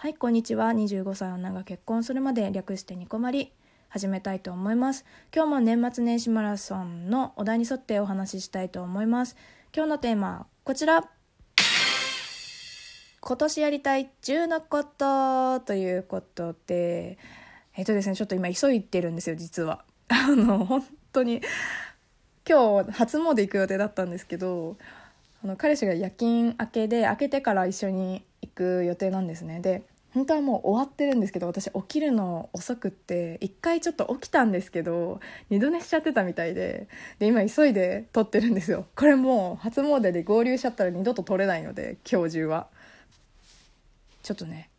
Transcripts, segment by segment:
はい、こんにちは。25歳女が結婚するまで、略してニコマリ、始めたいと思います。今日も年末年始マラソンのお題に沿ってお話ししたいと思います。今日のテーマはこちら、今年やりたい10のことということで、ですね、ちょっと今急いでるんですよ、実は。本当に今日初詣行く予定だったんですけど、彼氏が夜勤明けで、明けてから一緒に行く予定なんですね。で、本当はもう終わってるんですけど、私起きるの遅くって、一回ちょっと起きたんですけど二度寝しちゃってたみたいで、今急いで撮ってるんですよ。これもう初詣で合流しちゃったら二度と撮れないので、今日中はちょっとね、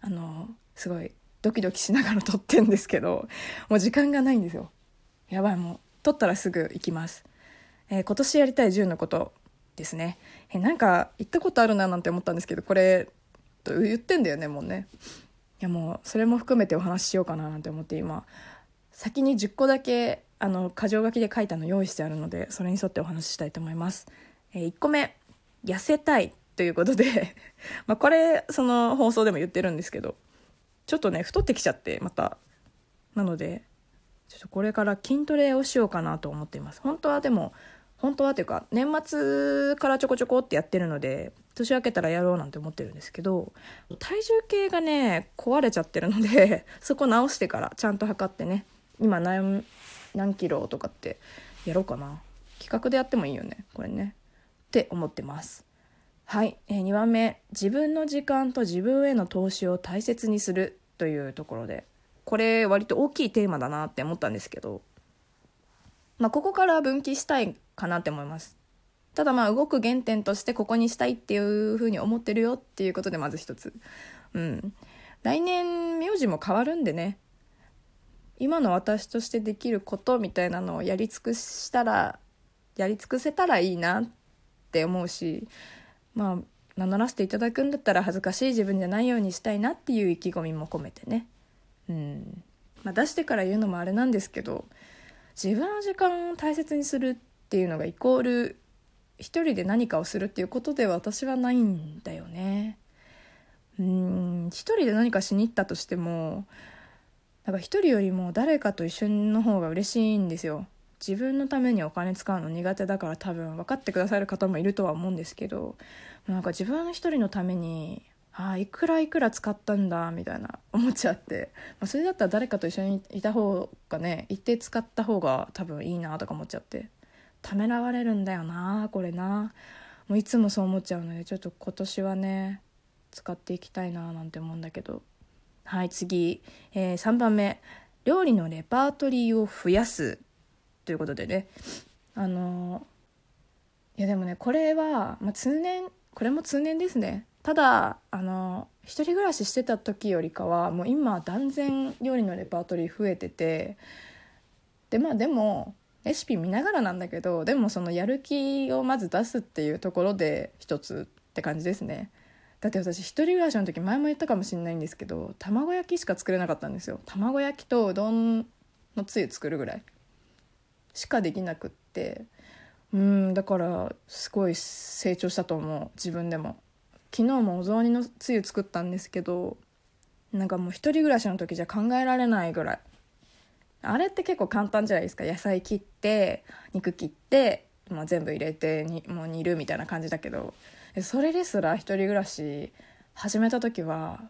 すごいドキドキしながら撮ってんですけど、もう時間がないんですよ。やばい、もう撮ったらすぐ行きます。今年やりたい10のことですね。なんか言ったことあるななんて思ったんですけど、これ言ってんだよね、もうね。いや、もうそれも含めてお話ししようかななんて思って、今先に10個だけ箇条書きで書いたの用意してあるので、それに沿ってお話ししたいと思います。1個目、痩せたいということでまあこれその放送でも言ってるんですけど、ちょっとね太ってきちゃって、またなのでちょっとこれから筋トレをしようかなと思っています。本当はというか、年末からちょこちょこってやってるので、年明けたらやろうなんて思ってるんですけど、体重計がね壊れちゃってるので、そこ直してからちゃんと測ってね、今何キロとかってやろうかな。企画でやってもいいよね、これね、って思ってます。はい、2番目、自分の時間と自分への投資を大切にするというところで、これ割と大きいテーマだなって思ったんですけど、ここから分岐したいかなって思います。ただ動く原点としてここにしたいっていう風に思ってるよっていうことで、まず一つ、来年名字も変わるんでね、今の私としてできることみたいなのをやり尽くせたらいいなって思うし、名乗らせていただくんだったら恥ずかしい自分じゃないようにしたいなっていう意気込みも込めてね、出してから言うのもあれなんですけど、自分の時間を大切にするっていうのがイコール一人で何かをするっていうことでは私はないんだよね。一人で何かしに行ったとしても、一人よりも誰かと一緒の方が嬉しいんですよ。自分のためにお金使うの苦手だから、多分分かってくださる方もいるとは思うんですけど、自分一人のためにいくら使ったんだみたいな思っちゃって、それだったら誰かと一緒にいた方がね、行って使った方が多分いいなとか思っちゃって、ためらわれるんだよな、これな。もういつもそう思っちゃうので、ちょっと今年はね使っていきたいななんて思うんだけど。はい、次、3番目、料理のレパートリーを増やすということでね、いやでもね、これは、これも通年ですね。ただ一人暮らししてた時よりかは、もう今断然料理のレパートリー増えてて、ででもレシピ見ながらなんだけど、でもそのやる気をまず出すっていうところで一つって感じですね。だって私一人暮らしの時、前も言ったかもしれないんですけど、卵焼きしか作れなかったんですよ。卵焼きとうどんのつゆ作るぐらいしかできなくって、だからすごい成長したと思う、自分でも。昨日もお雑煮のつゆ作ったんですけど、もう一人暮らしの時じゃ考えられないぐらい。あれって結構簡単じゃないですか。野菜切って肉切って、全部入れてもう煮るみたいな感じだけど、それですら一人暮らし始めた時は、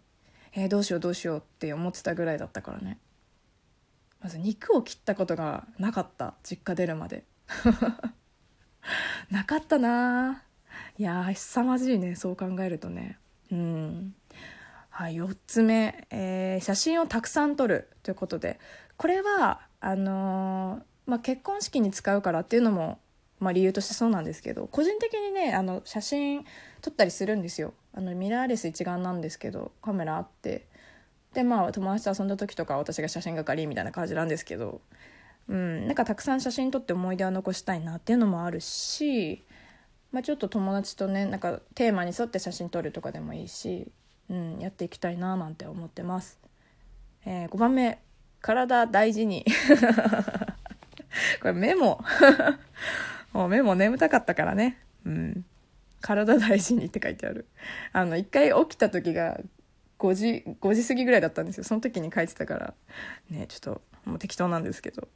どうしようって思ってたぐらいだったからね。まず肉を切ったことがなかった、実家出るまでなかったな。いやー、凄まじいね、そう考えるとね。はい、4つ目、写真をたくさん撮るということで、これは結婚式に使うからっていうのも、理由としてそうなんですけど、個人的にね写真撮ったりするんですよ。ミラーレス一眼なんですけど、カメラあって、で友達と遊んだ時とか私が写真係みたいな感じなんですけど、たくさん写真撮って思い出を残したいなっていうのもあるし、ちょっと友達とねテーマに沿って写真撮るとかでもいいし、やっていきたいななんて思ってます。5番目、体大事にこれメモ眠たかったからね、体大事にって書いてある。一回起きた時が5時過ぎぐらいだったんですよ。その時に書いてたからね、ちょっともう適当なんですけど、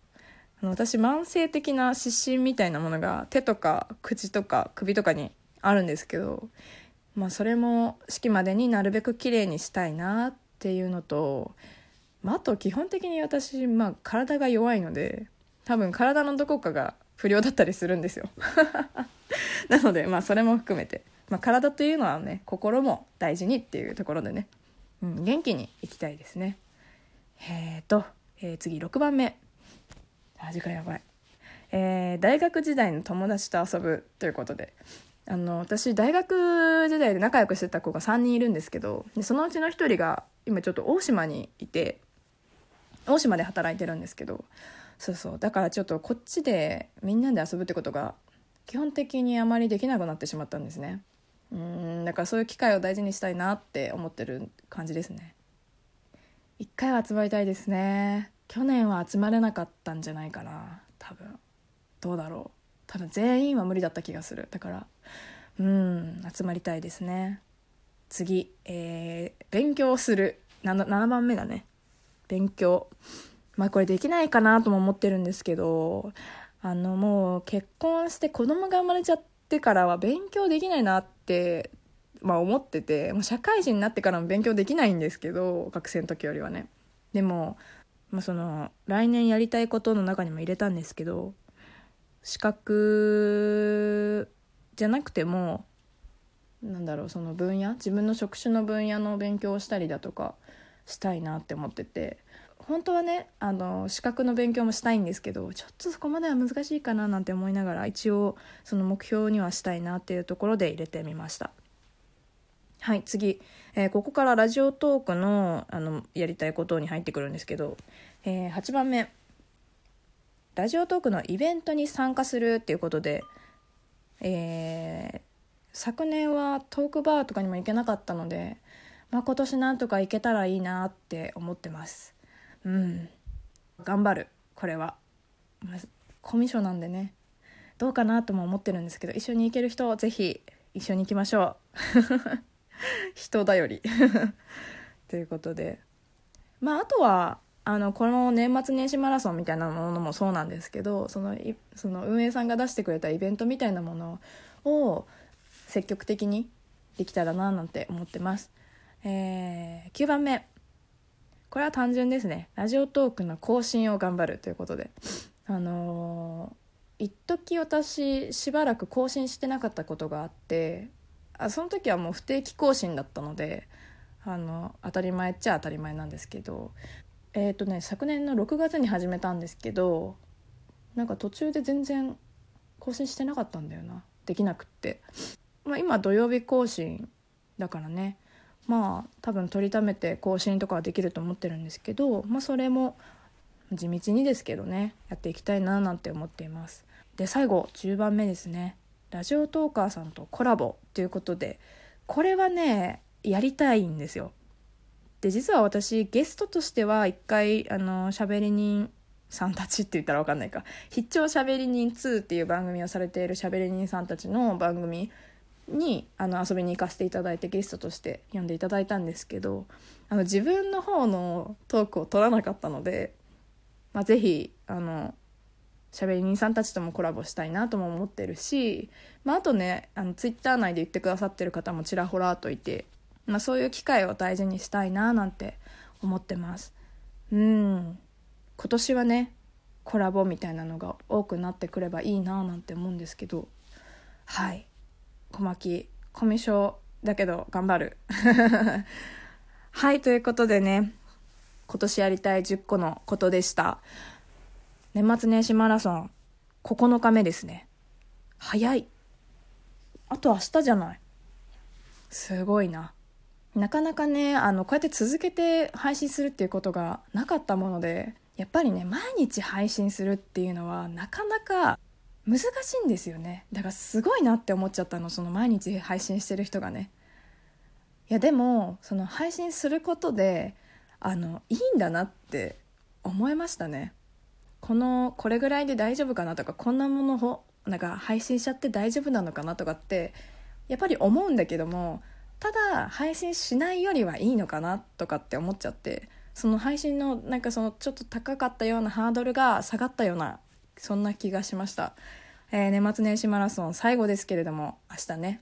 私慢性的な湿疹みたいなものが手とか口とか首とかにあるんですけど、まあ、それも式までになるべくきれいにしたいなっていうのと、まあ、あと基本的に私、まあ、体が弱いので多分体のどこかが不良だったりするんですよなので、まあ、それも含めて、まあ、体というのはね、心も大事にっていうところでね、うん、元気にいきたいですね。次6番目。時間やばい。大学時代の友達と遊ぶということで、私大学時代で仲良くしてた子が3人いるんですけど、でそのうちの1人が今ちょっと大島にいて、大島で働いてるんですけど、そうそう、だからちょっとこっちでみんなで遊ぶってことが基本的にあまりできなくなってしまったんですね。だからそういう機会を大事にしたいなって思ってる感じですね。1回は集まりたいですね。去年は集まれなかったんじゃないかな、多分。どうだろう、多分全員は無理だった気がする。だから集まりたいですね。次、勉強する。 7番目だね。勉強、まあこれできないかなとも思ってるんですけど、もう結婚して子供が生まれちゃってからは勉強できないなって、まあ、思ってて、もう社会人になってからも勉強できないんですけど、学生の時よりはね。でも、まあ、その来年やりたいことの中にも入れたんですけど、資格じゃなくても、なんだろう、その分野、自分の職種の分野の勉強をしたりだとかしたいなって思ってて、本当はね、資格の勉強もしたいんですけど、ちょっとそこまでは難しいかななんて思いながら、一応その目標にはしたいなっていうところで入れてみました。はい、次、ここからラジオトークの、やりたいことに入ってくるんですけど、8番目、ラジオトークのイベントに参加するっていうことで、昨年はトークバーとかにも行けなかったので、まあ、今年なんとか行けたらいいなって思ってます。頑張る。これはコミュ障なんでね、どうかなとも思ってるんですけど、一緒に行ける人ぜひ一緒に行きましょう人だよりということで、まあ、あとはこの年末年始マラソンみたいなものもそうなんですけど、その運営さんが出してくれたイベントみたいなものを積極的にできたらななんて思ってます。9番目、これは単純ですね。ラジオトークの更新を頑張るということで、一時私しばらく更新してなかったことがあって、その時はもう不定期更新だったので、当たり前っちゃ当たり前なんですけど、昨年の6月に始めたんですけど、なんか途中で全然更新してなかったんだよな、できなくって、まあ、今土曜日更新だからね、まあ多分取りためて更新とかはできると思ってるんですけど、まあ、それも地道にですけどね、やっていきたいななんて思っています。で最後10番目ですね、ラジオトーカーさんとコラボということで、これはねやりたいんですよ。で実は私ゲストとしては一回喋り人さんたちって言ったら分かんないか、必聴喋り人2っていう番組をされている喋り人さんたちの番組に遊びに行かせていただいて、ゲストとして呼んでいただいたんですけど、自分の方のトークを取らなかったので、まあ、ぜひ喋り人さんたちともコラボしたいなとも思ってるし、まあ、あとねツイッター内で言ってくださってる方もちらほらといて、まあ、そういう機会を大事にしたいななんて思ってます。今年はねコラボみたいなのが多くなってくればいいななんて思うんですけど、はい、小牧コミュ障だけど頑張るはい、ということでね、今年やりたい10個のことでした。年末年始マラソン9日目ですね。早い。あと明日じゃない。すごいな。なかなかねこうやって続けて配信するっていうことがなかったもので、やっぱりね毎日配信するっていうのはなかなか難しいんですよね。だからすごいなって思っちゃったの、その毎日配信してる人がね。いやでもその配信することでいいんだなって思いましたね。これぐらいで大丈夫かなとか、こんなものをなんか配信しちゃって大丈夫なのかなとかってやっぱり思うんだけども、ただ配信しないよりはいいのかなとかって思っちゃって、その配信のなんかそのちょっと高かったようなハードルが下がったような、そんな気がしました。年末年始マラソン最後ですけれども、明日ね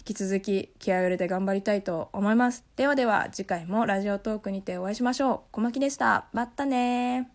引き続き気合を入れて頑張りたいと思います。ではでは次回もラジオトークにてお会いしましょう。小牧でした。またね。